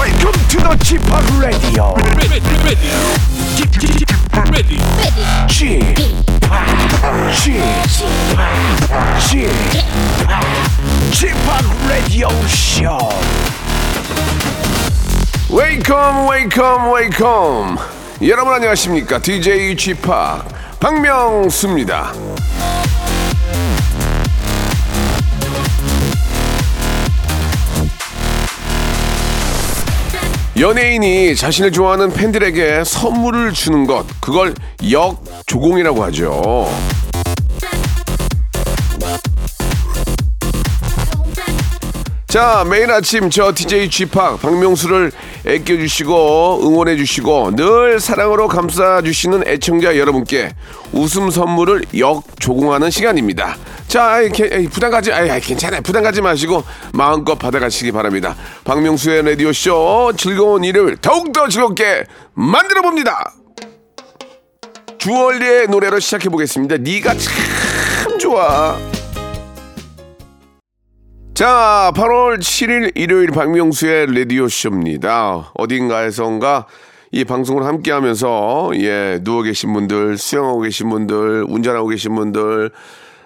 Welcome to the G팍 Radio. G팍 Radio Show. Welcome, welcome, welcome. 여러분 안녕하십니까? DJ G팍 박명수입니다. 연예인이 자신을 좋아하는 팬들에게 선물을 주는 것, 그걸 역조공이라고 하죠. 자, 매일 아침 저 DJ G팍 박명수를 아껴주시고 응원해주시고 늘 사랑으로 감싸주시는 애청자 여러분께 웃음 선물을 역조공하는 시간입니다. 자, 괜찮아요. 부담 가지 마시고 마음껏 받아가시기 바랍니다. 박명수의 라디오쇼, 즐거운 일을 더욱더 즐겁게 만들어봅니다. 주얼리의 노래로 시작해보겠습니다. 네가 참 좋아. 자, 8월 7일 일요일 박명수의 라디오쇼입니다. 어딘가에선가 이 방송을 함께 하면서, 예, 누워 계신 분들, 수영하고 계신 분들, 운전하고 계신 분들,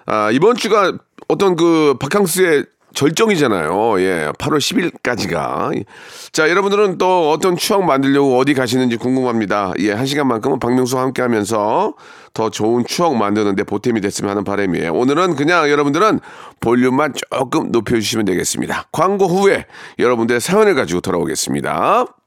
아, 이번 주가 어떤 그 바캉스의 절정이잖아요. 예, 8월 10일까지가. 자, 여러분들은 또 어떤 추억 만들려고 어디 가시는지 궁금합니다. 예, 한 시간만큼은 박명수와 함께 하면서 더 좋은 추억 만드는데 보탬이 됐으면 하는 바람이에요. 오늘은 그냥 여러분들은 볼륨만 조금 높여주시면 되겠습니다. 광고 후에 여러분들의 사연을 가지고 돌아오겠습니다.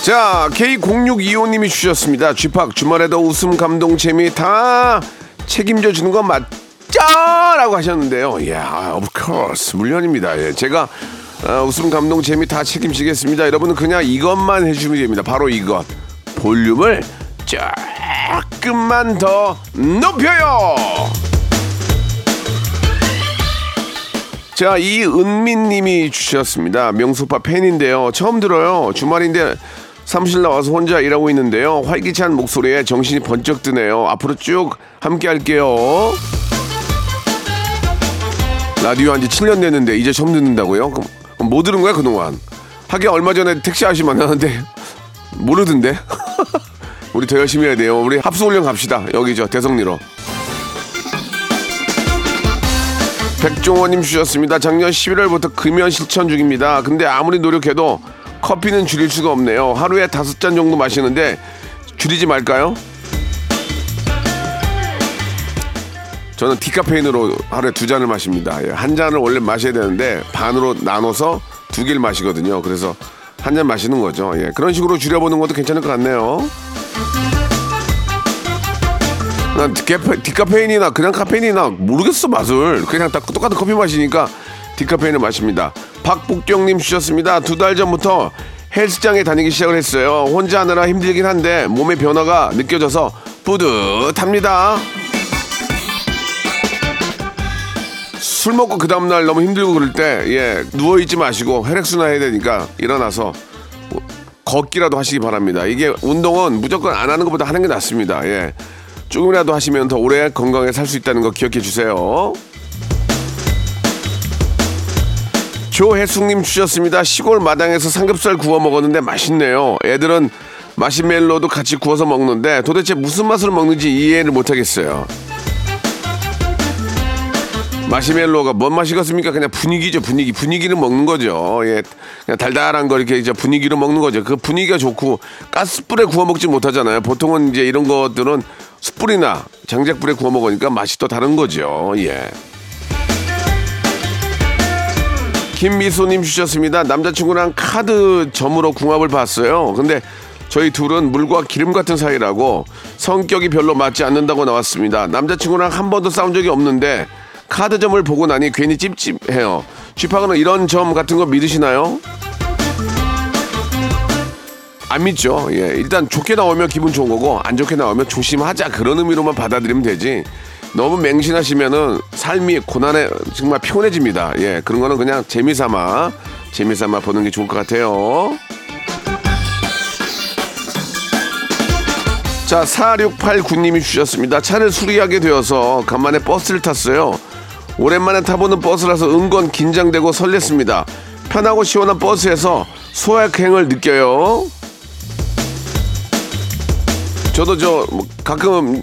자, K0625님이 주셨습니다. G팍, 주말에도 웃음, 감동, 재미 다 책임져 주는 건 맞죠? 라고 하셨는데요. 예, yeah, of course. 물론입니다. 예, 제가 웃음, 감동, 재미 다 책임지겠습니다. 여러분은 그냥 이것만 해주면 됩니다. 바로 이것. 볼륨을 조금만 더 높여요. 자, 이은민님이 주셨습니다. 명수오빠 팬인데요. 처음 들어요. 주말인데 사무실 나와서 혼자 일하고 있는데요. 활기찬 목소리에 정신이 번쩍 드네요. 앞으로 쭉 함께 할게요. 라디오 한지 7년 됐는데 이제 처음 듣는다고요? 그럼 뭐 들은 거야 그동안? 하긴 얼마 전에 택시 아저씨 만나는데 모르던데? 우리 더 열심히 해야 돼요. 우리 합수훈련 갑시다. 여기죠. 대성리로. 백종원님 주셨습니다. 작년 11월부터 금연 실천 중입니다. 근데 아무리 노력해도 커피는 줄일 수가 없네요. 하루에 5잔 정도 마시는데 줄이지 말까요? 저는 디카페인으로 하루에 2잔을 마십니다. 예, 한 잔을 원래 마셔야 되는데 반으로 나눠서 2개를 마시거든요. 그래서 한 잔 마시는 거죠. 예, 그런 식으로 줄여보는 것도 괜찮을 것 같네요. 난 디카페인이나 그냥 카페인이나 모르겠어 맛을. 그냥 다 똑같은 커피 마시니까 디카페인을 마십니다. 박복경님 주셨습니다. 2달 전부터 헬스장에 다니기 시작을 했어요. 혼자 하느라 힘들긴 한데 몸의 변화가 느껴져서 뿌듯합니다. 술 먹고 그 다음날 너무 힘들고 그럴 때, 예, 누워있지 마시고 혈액순환해야 되니까 일어나서 걷기라도 하시기 바랍니다. 이게 운동은 무조건 안 하는 것보다 하는 게 낫습니다. 예, 조금이라도 하시면 더 오래 건강하게 살 수 있다는 거 기억해 주세요. 조혜숙님 주셨습니다. 시골 마당에서 삼겹살 구워 먹었는데 맛있네요. 애들은 마시멜로도 같이 구워서 먹는데 도대체 무슨 맛으로 먹는지 이해를 못하겠어요. 마시멜로가 뭔 맛이겠습니까? 그냥 분위기죠. 분위기를 먹는 거죠. 예, 그냥 달달한 걸 이렇게 이제 분위기로 먹는 거죠. 그 분위기가 좋고 가스불에 구워 먹지 못하잖아요. 보통은 이제 이런 것들은 숯불이나 장작불에 구워 먹으니까 맛이 또 다른 거죠. 예. 김미소님 주셨습니다. 남자친구랑 카드 점으로 궁합을 봤어요. 근데 저희 둘은 물과 기름 같은 사이라고 성격이 별로 맞지 않는다고 나왔습니다. 남자친구랑 한 번도 싸운 적이 없는데 카드점을 보고 나니 괜히 찝찝해요. 쥐팍은 이런 점 같은 거 믿으시나요? 안 믿죠. 예, 일단 좋게 나오면 기분 좋은 거고 안 좋게 나오면 조심하자 그런 의미로만 받아들이면 되지. 너무 맹신하시면은 삶이 고난에 정말 피곤해집니다. 예, 그런 거는 그냥 재미삼아 보는 게 좋을 것 같아요. 자, 4689님이 주셨습니다. 차를 수리하게 되어서 간만에 버스를 탔어요. 오랜만에 타보는 버스라서 은근 긴장되고 설렜습니다. 편하고 시원한 버스에서 소확행을 느껴요. 저도 가끔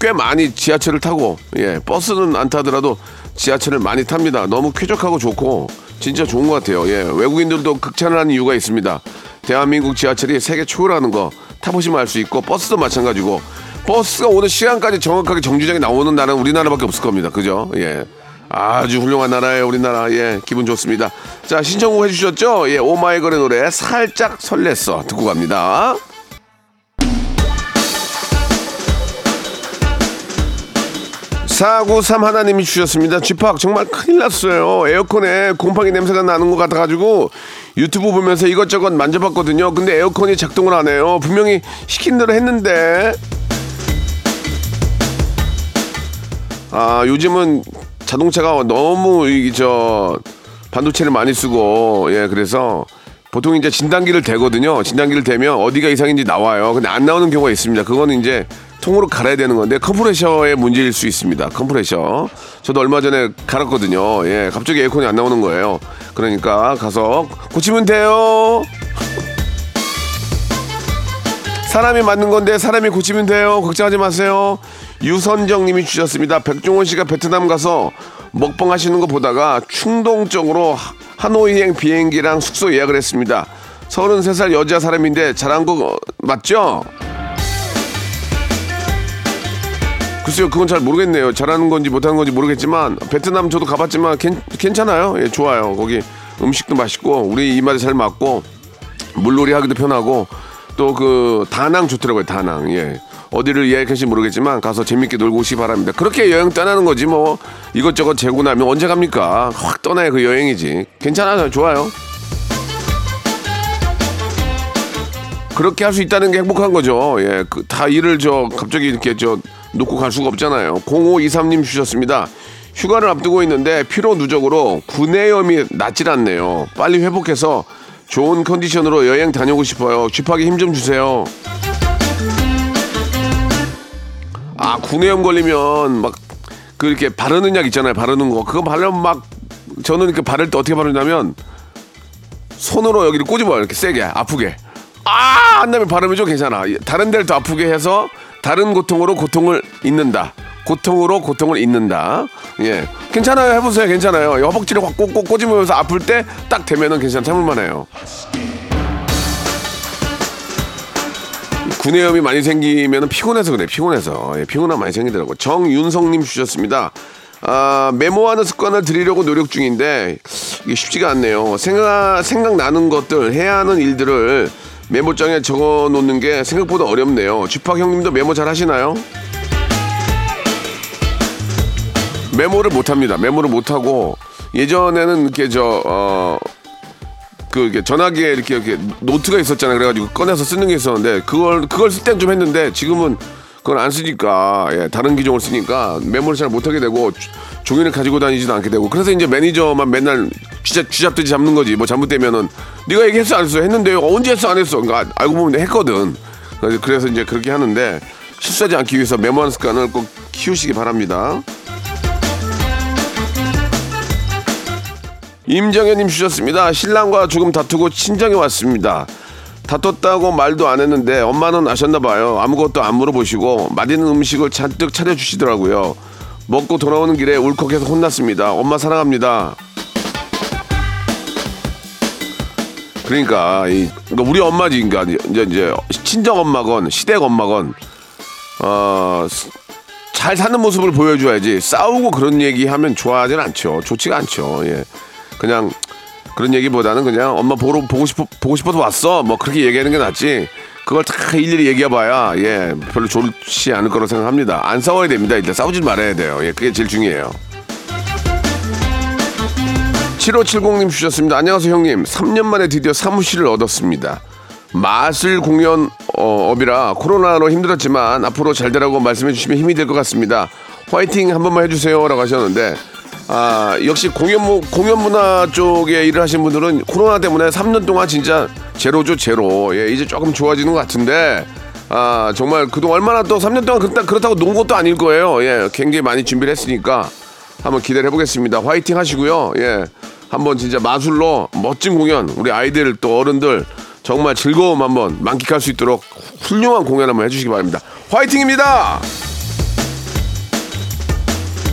꽤 많이 지하철을 타고, 예, 버스는 안 타더라도 지하철을 많이 탑니다. 너무 쾌적하고 좋고 진짜 좋은 것 같아요. 예, 외국인들도 극찬을 하는 이유가 있습니다. 대한민국 지하철이 세계 최고라는 거 타보시면 알 수 있고, 버스도 마찬가지고 버스가 오는 시간까지 정확하게 정류장에 나오는 나라는 우리나라밖에 없을 겁니다. 그죠? 예, 아주 훌륭한 나라예요, 우리나라. 예, 기분 좋습니다. 자, 신청곡 해주셨죠? 예, 오마이걸의 노래 살짝 설렜어 듣고 갑니다. 사구삼 하나님이 주셨습니다. 쥐팍 정말 큰일 났어요. 에어컨에 곰팡이 냄새가 나는 것 같아가지고 유튜브 보면서 이것저것 만져봤거든요. 근데 에어컨이 작동을 안 해요. 분명히 시킨 대로 했는데. 아, 요즘은 자동차가 너무 반도체를 많이 쓰고, 예, 그래서 보통 이제 진단기를 대거든요. 진단기를 대면 어디가 이상인지 나와요. 근데 안 나오는 경우가 있습니다. 그거는 이제 통으로 갈아야 되는 건데 컴프레셔의 문제일 수 있습니다. 컴프레셔. 저도 얼마 전에 갈았거든요. 예, 갑자기 에어컨이 안 나오는 거예요. 그러니까 가서 고치면 돼요. 사람이 맞는 건데 사람이 고치면 돼요. 걱정하지 마세요. 유선정 님이 주셨습니다. 백종원 씨가 베트남 가서 먹방 하시는 거 보다가 충동적으로 하노이행 비행기랑 숙소 예약을 했습니다. 33살 여자 사람인데 잘한 거 맞죠? 글쎄요, 그건 잘 모르겠네요. 잘하는 건지 못하는 건지 모르겠지만 베트남 저도 가봤지만 괜찮아요. 예, 좋아요. 거기 음식도 맛있고 우리 입맛에 잘 맞고 물놀이 하기도 편하고 또 그 다낭 좋더라고요. 다낭. 예, 어디를 예약하실지 모르겠지만 가서 재밌게 놀고 오시기 바랍니다. 그렇게 여행 떠나는 거지 뭐 이것저것 재고 나면 언제 갑니까? 확 떠나야 그 여행이지. 괜찮아요. 좋아요. 그렇게 할 수 있다는 게 행복한 거죠. 예, 그 다 일을 갑자기 이렇게 놓고 갈 수가 없잖아요. 0523님 주셨습니다. 휴가를 앞두고 있는데 피로 누적으로 구내염이 낫질 않네요. 빨리 회복해서 좋은 컨디션으로 여행 다녀오고 싶어요. 쥐팍이 힘 좀 주세요. 아, 구내염 걸리면 막 그렇게 바르는 약 있잖아요. 바르는 거. 그거 바르면 저는 이렇게 바를 때 어떻게 바르냐면 손으로 여기를 꼬집어요. 이렇게 세게 아프게. 아! 한 다음에 바르면 좀 괜찮아. 다른 데를 더 아프게 해서 다른 고통으로 고통을 잊는다. 고통으로 고통을 잊는다. 예, 괜찮아요. 해보세요. 괜찮아요. 허벅지를 확 꽂고 꼬집으면서 아플 때 딱 되면은 괜찮아. 참을만해요. 구내염이 많이 생기면은 피곤해서 그래. 피곤해서. 예, 피곤함 많이 생기더라고. 정윤성님 주셨습니다. 아, 메모하는 습관을 들이려고 노력 중인데 이게 쉽지가 않네요. 생각나는 것들, 해야 하는 일들을 메모장에 적어놓는 게 생각보다 어렵네요. 쥐팍 형님도 메모 잘 하시나요? 메모를 못합니다. 메모를 못하고 예전에는 이렇게 전화기에 이렇게 노트가 있었잖아요. 그래가지고 꺼내서 쓰는 게 있었는데 그걸 쓸 땐 좀 했는데 지금은 그걸 안 쓰니까, 예, 다른 기종을 쓰니까 메모를 잘 못하게 되고 종이를 가지고 다니지도 않게 되고 그래서 이제 매니저만 맨날 쥐잡듯이 잡는 거지. 뭐 잘못되면은 네가 얘기했어 안 했어 했는데 언제 했어 안 했어. 그러니까 알고 보면 했거든. 그래서 이제 그렇게 하는데 실수하지 않기 위해서 메모하는 습관을 꼭 키우시기 바랍니다. 임정현님 주셨습니다. 신랑과 조금 다투고 친정에 왔습니다. 다퉜다고 말도 안 했는데 엄마는 아셨나 봐요. 아무것도 안 물어보시고 맛있는 음식을 잔뜩 차려주시더라고요. 먹고 돌아오는 길에 울컥해서 혼났습니다. 엄마 사랑합니다. 그러니까 우리 엄마지. 그러니까 이제 친정 엄마건 시댁 엄마건 잘 사는 모습을 보여줘야지. 싸우고 그런 얘기하면 좋아하진 않죠. 좋지가 않죠. 예, 그냥. 그런 얘기보다는 그냥 엄마 보고 싶어서 왔어. 뭐 그렇게 얘기하는 게 낫지. 그걸 다 일일이 얘기해봐야, 예, 별로 좋지 않을 거라고 생각합니다. 안 싸워야 됩니다. 일단 싸우지 말아야 돼요. 예, 그게 제일 중요해요. 7570님 주셨습니다. 안녕하세요 형님. 3년 만에 드디어 사무실을 얻었습니다. 마술 공연 업이라 코로나로 힘들었지만 앞으로 잘 되라고 말씀해 주시면 힘이 될 것 같습니다. 화이팅 한 번만 해주세요 라고 하셨는데, 아 역시 공연 문화 쪽에 일을 하신 분들은 코로나 때문에 3년 동안 진짜 제로죠 제로. 예, 이제 조금 좋아지는 것 같은데, 아 정말 그동안 얼마나 또 3년 동안 그렇다고 논 것도 아닐 거예요. 예, 굉장히 많이 준비를 했으니까 한번 기대를 해보겠습니다. 화이팅 하시고요. 예, 한번 진짜 마술로 멋진 공연, 우리 아이들 또 어른들 정말 즐거움 한번 만끽할 수 있도록 훌륭한 공연 한번 해주시기 바랍니다. 화이팅입니다.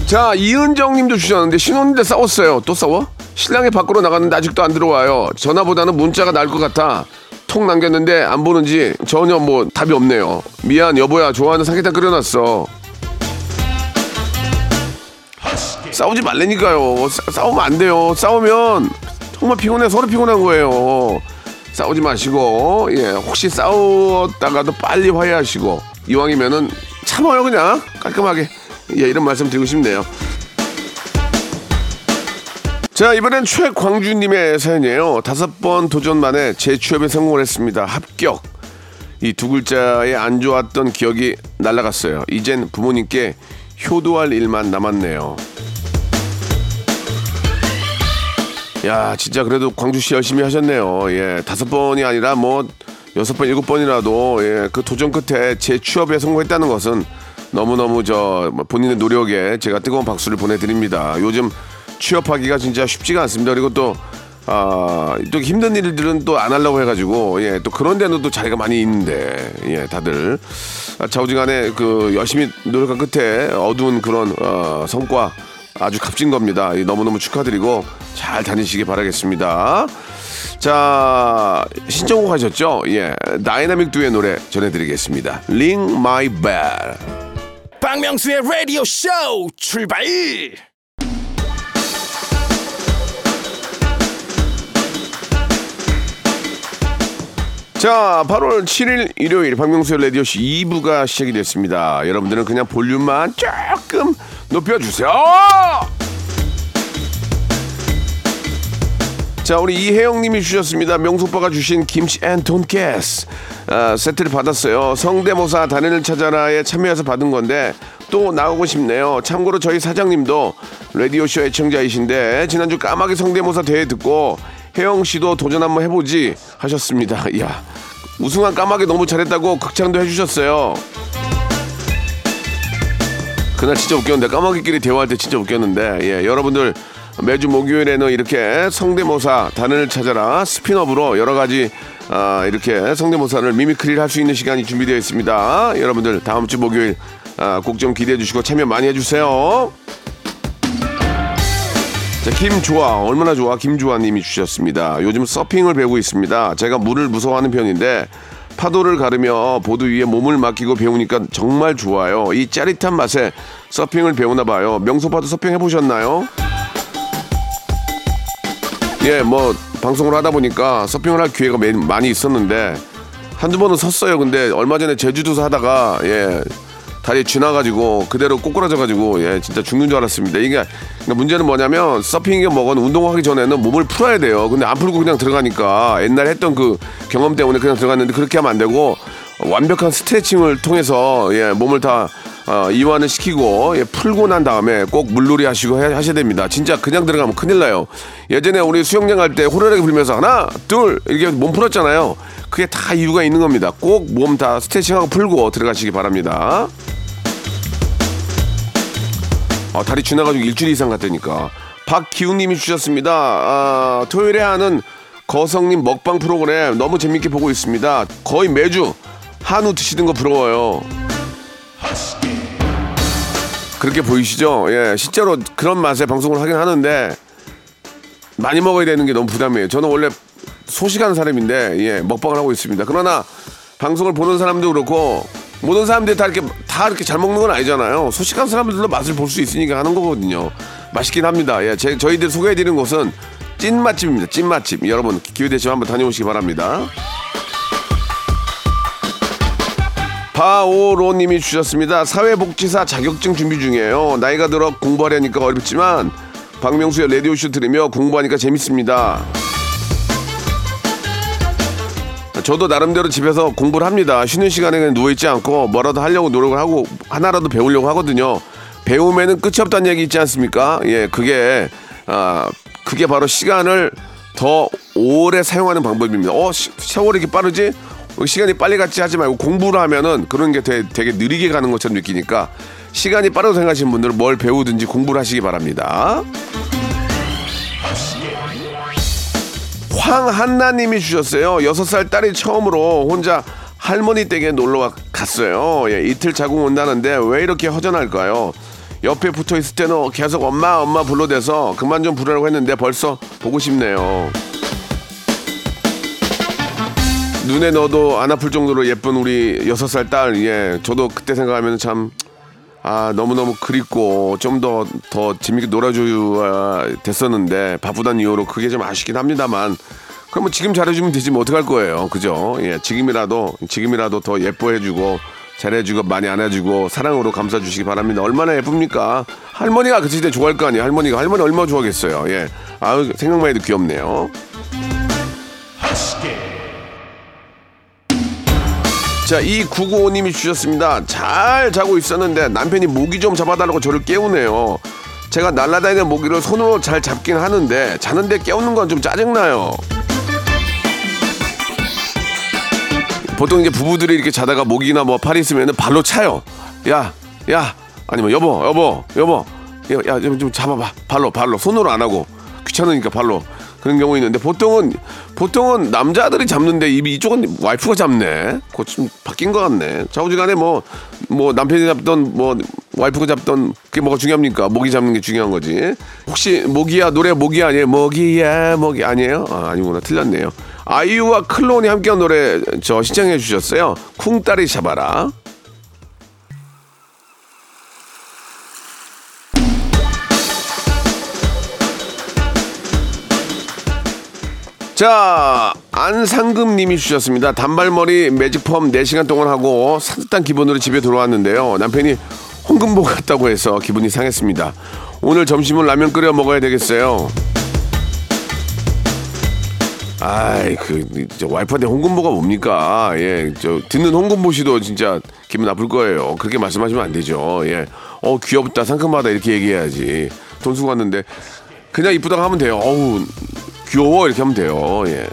자, 이은정님도 주셨는데 신혼인데 싸웠어요. 또 싸워? 신랑이 밖으로 나갔는데 아직도 안 들어와요. 전화보다는 문자가 나을 것 같아 톡 남겼는데 안 보는지 전혀 뭐 답이 없네요. 미안 여보야, 좋아하는 삼계탕 끓여놨어. 싸우지 말라니까요. 싸우면 안 돼요. 싸우면 정말 피곤해, 서로 피곤한 거예요. 싸우지 마시고, 예, 혹시 싸웠다가도 빨리 화해하시고 이왕이면은 참아요 그냥 깔끔하게. 예, 이런 말씀 드리고 싶네요. 자, 이번엔 최광주님의 사연이에요. 5번 도전 만에 재취업에 성공을 했습니다. 합격. 이 두 글자에 안 좋았던 기억이 날아갔어요. 이젠 부모님께 효도할 일만 남았네요. 야, 진짜 그래도 광주씨 열심히 하셨네요. 예, 5번이 아니라 뭐 6번, 7번이라도 예, 그 도전 끝에 재취업에 성공했다는 것은 너무너무 저 본인의 노력에 제가 뜨거운 박수를 보내드립니다. 요즘 취업하기가 진짜 쉽지가 않습니다. 그리고 또 또 힘든 일들은 또 안 하려고 해가지고, 예, 또 그런 데는 또 자리가 많이 있는데, 예, 다들 좌우지간에 그 열심히 노력한 끝에 얻은 그런 성과 아주 값진 겁니다. 예, 너무너무 축하드리고 잘 다니시기 바라겠습니다. 자, 신청곡 하셨죠? 예, 다이나믹 듀오의 노래 전해드리겠습니다. Ring My Bell. 박명수의 라디오 쇼 출발. 자, 8월 7일 일요일 박명수의 라디오 쇼 2부가 시작이 됐습니다. 여러분들은 그냥 볼륨만 조금 높여주세요. 자, 우리 이혜영 님이 주셨습니다. 명소빠가 주신 김치 앤 돈까스 세트를 받았어요. 성대모사 단연을 찾아라에 참여해서 받은 건데 또 나가고 싶네요. 참고로 저희 사장님도 라디오쇼 애청자이신데 지난주 까마귀 성대모사 대회 듣고 혜영 씨도 도전 한번 해보지 하셨습니다. 이야, 우승한 까마귀 너무 잘했다고 극찬도 해주셨어요. 그날 진짜 웃겼는데, 까마귀끼리 대화할 때 진짜 웃겼는데, 예, 여러분들 매주 목요일에는 이렇게 성대모사 단어를 찾아라 스핀업으로 여러 가지 이렇게 성대모사를 미미크리를 할 수 있는 시간이 준비되어 있습니다. 여러분들 다음 주 목요일 꼭 좀 기대해 주시고 참여 많이 해주세요. 자, 김조아, 얼마나 좋아. 김조아님이 주셨습니다. 요즘 서핑을 배우고 있습니다. 제가 물을 무서워하는 편인데 파도를 가르며 보드 위에 몸을 맡기고 배우니까 정말 좋아요. 이 짜릿한 맛에 서핑을 배우나 봐요. 명소파도 서핑 해보셨나요? 예, 뭐 방송을 하다 보니까 서핑을 할 기회가 많이 있었는데 한두 번은 섰어요. 근데 얼마 전에 제주도서 하다가, 예, 다리 지나가지고 그대로 꼬꾸라져가지고, 예, 진짜 죽는 줄 알았습니다. 이게 그러니까 문제는 뭐냐면 서핑이 뭐건 운동하기 전에는 몸을 풀어야 돼요. 근데 안 풀고 그냥 들어가니까 옛날에 했던 그 경험 때문에 그냥 들어갔는데 그렇게 하면 안 되고 완벽한 스트레칭을 통해서, 예, 몸을 다 이완을 시키고, 예, 풀고 난 다음에 꼭 물놀이 하시고 하셔야 됩니다. 진짜 그냥 들어가면 큰일 나요. 예전에 우리 수영장 갈 때 호루라기 불면서 하나 둘 이렇게 몸 풀었잖아요. 그게 다 이유가 있는 겁니다. 꼭 몸 다 스트레칭하고 풀고 들어가시기 바랍니다. 다리 지나가지고 일주일 이상 갔다니까. 박기훈님이 주셨습니다. 토요일에 하는 거성님 먹방 프로그램 너무 재밌게 보고 있습니다. 거의 매주 한우 드시는 거 부러워요. 그렇게 보이시죠? 예, 실제로 그런 맛에 방송을 하긴 하는데 많이 먹어야 되는 게 너무 부담이에요. 저는 원래 소식하는 사람인데, 예, 먹방을 하고 있습니다. 그러나 방송을 보는 사람도 그렇고 모든 사람들이 다 이렇게 잘 먹는 건 아니잖아요. 소식한 사람들도 맛을 볼 수 있으니까 하는 거거든요. 맛있긴 합니다. 예, 저희들 소개해드리는 곳은 찐 맛집입니다. 찐 맛집. 여러분 기회 되시면 한번 다녀오시기 바랍니다. 바오로님이 주셨습니다. 사회복지사 자격증 준비 중이에요. 나이가 들어 공부하려니까 어렵지만 박명수의 라디오쇼 들으며 공부하니까 재밌습니다. 저도 나름대로 집에서 공부를 합니다. 쉬는 시간에는 누워있지 않고 뭐라도 하려고 노력을 하고 하나라도 배우려고 하거든요. 배움에는 끝이 없다는 얘기 있지 않습니까? 예, 그게 바로 시간을 더 오래 사용하는 방법입니다. 세월이 이렇게 빠르지? 시간이 빨리 갔지 하지 말고 공부를 하면은 그런 게 되게 느리게 가는 것처럼 느끼니까 시간이 빠르다고 생각하시는 분들은 뭘 배우든지 공부를 하시기 바랍니다. 황한나님이 주셨어요. 6살 딸이 처음으로 혼자 할머니 댁에 놀러 갔어요. 예, 이틀 자고 온다는데 왜 이렇게 허전할까요? 옆에 붙어 있을 때는 계속 엄마 엄마 불러대서 그만 좀 부르라고 했는데 벌써 보고 싶네요. 눈에 넣어도 안 아플 정도로 예쁜 우리 6살 딸. 예, 저도 그때 생각하면 참 너무너무 그립고 좀 더 재밌게 놀아줘야 됐었는데 바쁘단 이유로 그게 좀 아쉽긴 합니다만, 그럼 뭐 지금 잘해주면 되지 뭐 어떡할 거예요, 그죠? 예, 지금이라도 더 예뻐해주고 잘해주고 많이 안아주고 사랑으로 감싸주시기 바랍니다. 얼마나 예쁩니까? 할머니가 그 시대 좋아할 거 아니에요. 할머니 얼마나 좋아하겠어요. 예, 생각만 해도 귀엽네요. 자, 2995님이 주셨습니다. 잘 자고 있었는데 남편이 모기 좀 잡아달라고 저를 깨우네요. 제가 날아다니는 모기를 손으로 잘 잡긴 하는데 자는데 깨우는 건 좀 짜증나요. 보통 이제 부부들이 이렇게 자다가 모기나 뭐 파리 있으면은 발로 차요. 야, 아니면 여보, 야, 좀 잡아봐. 발로 손으로 안 하고 귀찮으니까 발로. 그런 경우 있는데 보통은 남자들이 잡는데 이쪽은 와이프가 잡네. 그거 좀 바뀐 것 같네. 좌우지간에 뭐 남편이 잡던 뭐 와이프가 잡던 그게 뭐가 중요합니까? 모기 잡는 게 중요한 거지. 혹시 노래 모기야 아니에요? 모기 아니에요? 아니구나, 틀렸네요. 아이유와 클론이 함께한 노래 저 신청해 주셨어요. 쿵따리 잡아라. 자, 안상금님이 주셨습니다. 단발머리 매직펌 4시간 동안 하고 산뜻한 기분으로 집에 들어왔는데요. 남편이 홍금보 같다고 해서 기분이 상했습니다. 오늘 점심은 라면 끓여 먹어야 되겠어요. 와이프한테 홍금보가 뭡니까? 예, 듣는 홍금보 씨도 진짜 기분 나쁠 거예요. 그렇게 말씀하시면 안 되죠. 예, 귀엽다, 상큼하다 이렇게 얘기해야지. 돈 쓰고 왔는데 그냥 이쁘다고 하면 돼요. 어우, 귀여워 이렇게 하면 돼요. 예.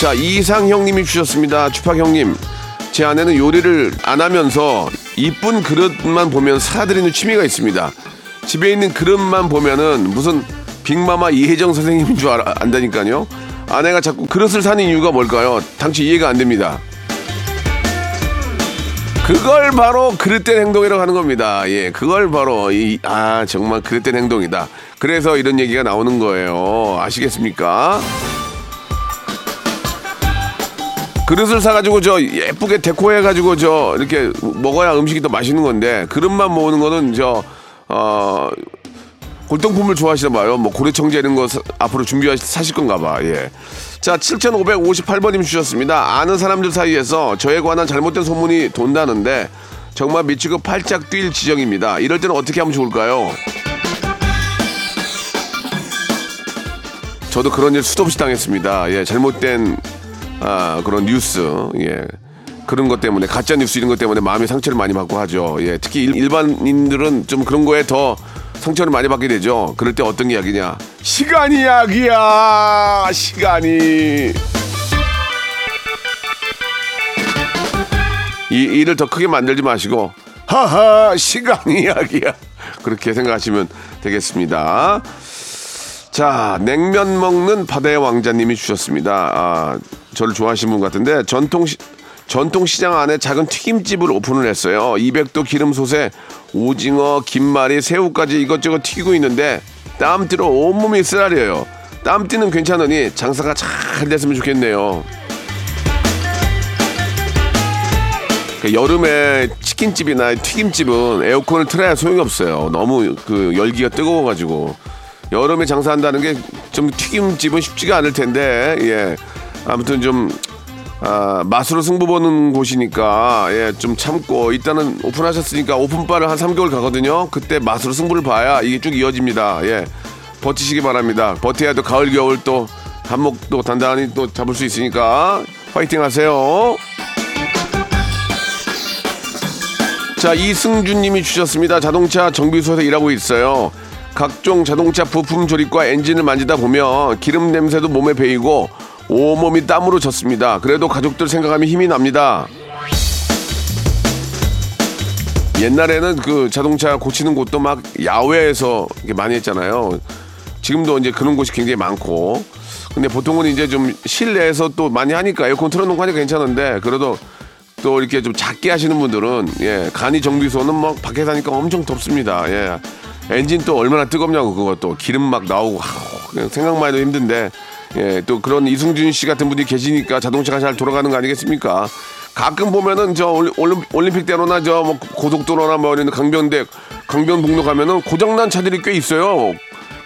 자, 이상형님이 주셨습니다. 주팍형님, 제 아내는 요리를 안 하면서 이쁜 그릇만 보면 사드리는 취미가 있습니다. 집에 있는 그릇만 보면은 무슨 빅마마 이혜정 선생님인 줄 안다니까요. 아내가 자꾸 그릇을 사는 이유가 뭘까요? 당시 이해가 안 됩니다. 그걸 바로 그릇된 행동이라고 하는 겁니다. 예, 그걸 바로 정말 그릇된 행동이다. 그래서 이런 얘기가 나오는 거예요. 아시겠습니까? 그릇을 사가지고 저 예쁘게 데코해가지고 저 이렇게 먹어야 음식이 더 맛있는 건데 그릇만 모으는 거는 골동품을 좋아하시나 봐요. 뭐 고래청자 이런 거 앞으로 사실 건가 봐. 예. 자, 7558번님 주셨습니다. 아는 사람들 사이에서 저에 관한 잘못된 소문이 돈다는데 정말 미치고 팔짝 뛸 지경입니다. 이럴 때는 어떻게 하면 좋을까요? 저도 그런 일 수도 없이 당했습니다. 예, 잘못된 그런 뉴스. 예. 그런 것 때문에 가짜 뉴스 이런 것 때문에 마음의 상처를 많이 받고 하죠. 예, 특히 일반인들은 좀 그런 거에 더 상처를 많이 받게 되죠. 그럴 때 어떤 이야기냐? 시간이 약이야. 시간이. 이 일을 더 크게 만들지 마시고 하하 시간이 약이야. 그렇게 생각하시면 되겠습니다. 자, 냉면 먹는 바다의 왕자님이 주셨습니다. 저를 좋아하시는 분 같은데 전통시장 안에 작은 튀김집을 오픈을 했어요. 200도 기름솥에 오징어, 김말이, 새우까지 이것저것 튀기고 있는데 땀띠로 온몸이 쓰라려요. 땀띠는 괜찮으니 장사가 잘 됐으면 좋겠네요. 여름에 치킨집이나 튀김집은 에어컨을 틀어야 소용이 없어요. 너무 열기가 뜨거워가지고 여름에 장사한다는 게 좀 튀김집은 쉽지가 않을 텐데, 예, 아무튼 좀 맛으로 승부 보는 곳이니까 예, 좀 참고 일단은 오픈하셨으니까 오픈바를 한 3개월 가거든요. 그때 맛으로 승부를 봐야 이게 쭉 이어집니다. 예, 버티시기 바랍니다. 버텨야 또 가을 겨울 또 한몫도 단단히 또 잡을 수 있으니까 화이팅 하세요. 자, 이승준님이 주셨습니다. 자동차 정비소에서 일하고 있어요. 각종 자동차 부품 조립과 엔진을 만지다 보면 기름 냄새도 몸에 배이고 온몸이 땀으로 젖습니다. 그래도 가족들 생각하면 힘이 납니다. 옛날에는 그 자동차 고치는 곳도 막 야외에서 많이 했잖아요. 지금도 이제 그런 곳이 굉장히 많고, 근데 보통은 이제 좀 실내에서 또 많이 하니까 에어컨 틀어놓고 하니까 괜찮은데, 그래도 또 이렇게 좀 작게 하시는 분들은 예, 간이 정비소는 막 밖에서 하니까 엄청 덥습니다. 예, 엔진 또 얼마나 뜨겁냐고 그것도 기름 막 나오고 그냥 생각만 해도 힘든데. 예, 또 그런 이승준 씨 같은 분이 계시니까 자동차가 잘 돌아가는 거 아니겠습니까? 가끔 보면은 저 올림픽대로나 저 뭐 고속도로나 뭐 이런 강변북로 가면은 고장난 차들이 꽤 있어요.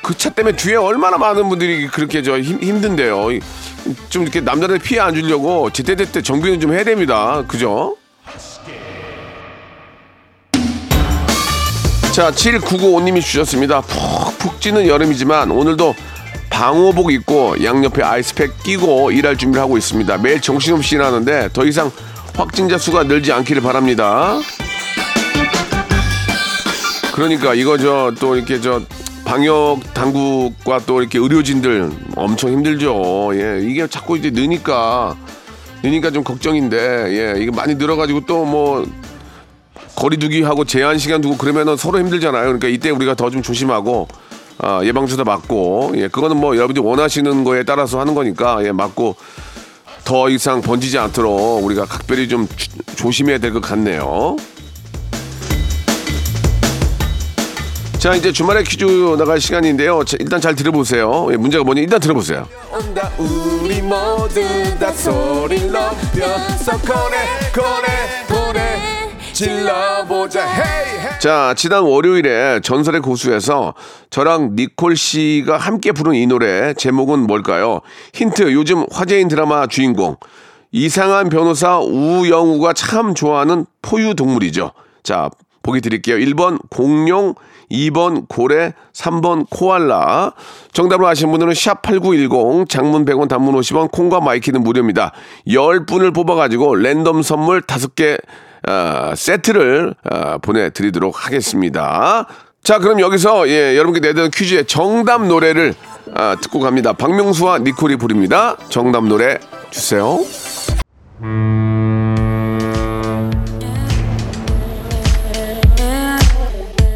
그 차 때문에 뒤에 얼마나 많은 분들이 그렇게 저 힘든데요. 좀 이렇게 남자들 피해 안 주려고 제때제때 정비는 좀 해야 됩니다. 그죠? 자, 7995님이 주셨습니다. 푹푹 찌는 여름이지만 오늘도 방호복 입고 양옆에 아이스팩 끼고 일할 준비를 하고 있습니다. 매일 정신없이 일하는데 더 이상 확진자 수가 늘지 않기를 바랍니다. 그러니까 이거 또 이렇게 방역 당국과 또 이렇게 의료진들 엄청 힘들죠. 예, 이게 자꾸 이제 느니까 좀 걱정인데, 예, 이게 많이 늘어가지고 또 뭐 거리두기하고 제한 시간 두고 그러면은 서로 힘들잖아요. 그러니까 이때 우리가 더 좀 조심하고. 예방주사 맞고, 예, 그거는 뭐 여러분들이 원하시는 거에 따라서 하는 거니까, 예, 맞고 더 이상 번지지 않도록 우리가 각별히 좀 조심해야 될 것 같네요. 자, 이제 주말에 퀴즈 나갈 시간인데요. 자, 일단 잘 들어보세요. 예, 문제가 뭐니? 일단 들어보세요. 온다 우리 모두 다 소리를 높여서 고래 질러보자. 헤이. 자, 지난 월요일에 전설의 고수에서 저랑 니콜 씨가 함께 부른 이 노래 제목은 뭘까요? 힌트, 요즘 화제인 드라마 주인공 이상한 변호사 우영우가 참 좋아하는 포유동물이죠. 자, 보기 드릴게요. 1번 공룡, 2번 고래, 3번 코알라. 정답을 아시는 분들은 샵8910, 장문 100원, 단문 50원, 콩과 마이키는 무료입니다. 10분을 뽑아가지고 랜덤 선물 5개 세트를 보내드리도록 하겠습니다. 자, 그럼 여기서 예, 여러분께 내드는 퀴즈의 정답 노래를 듣고 갑니다. 박명수와 니콜이 부릅니다. 정답 노래 주세요.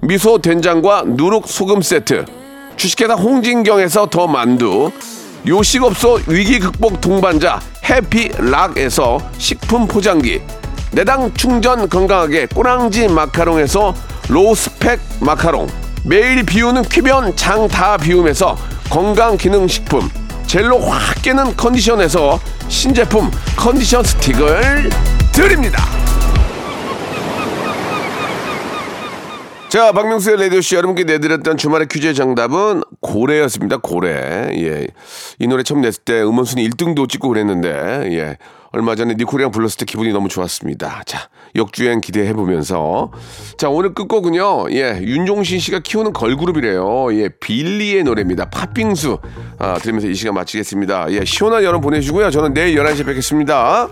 미소 된장과 누룩 소금 세트, 주식회사 홍진경에서 더 만두, 요식업소 위기 극복 동반자 해피락에서 식품 포장기, 내당 충전 건강하게 꼬랑지 마카롱에서 로스펙 마카롱, 매일 비우는 퀴변 장다 비움에서 건강기능식품, 젤로 확 깨는 컨디션에서 신제품 컨디션 스틱을 드립니다. 자, 박명수의 라디오쇼 여러분께 내드렸던 주말의 퀴즈의 정답은 고래였습니다. 고래. 예. 이 노래 처음 냈을 때 음원순위 1등도 찍고 그랬는데, 예. 얼마 전에 니콜이랑 불렀을 때 기분이 너무 좋았습니다. 자, 역주행 기대해보면서. 자, 오늘 끝곡은요. 예, 윤종신 씨가 키우는 걸그룹이래요. 예, 빌리의 노래입니다. 팥빙수. 아, 들으면서 이 시간 마치겠습니다. 예, 시원한 여름 보내시고요. 저는 내일 11시에 뵙겠습니다.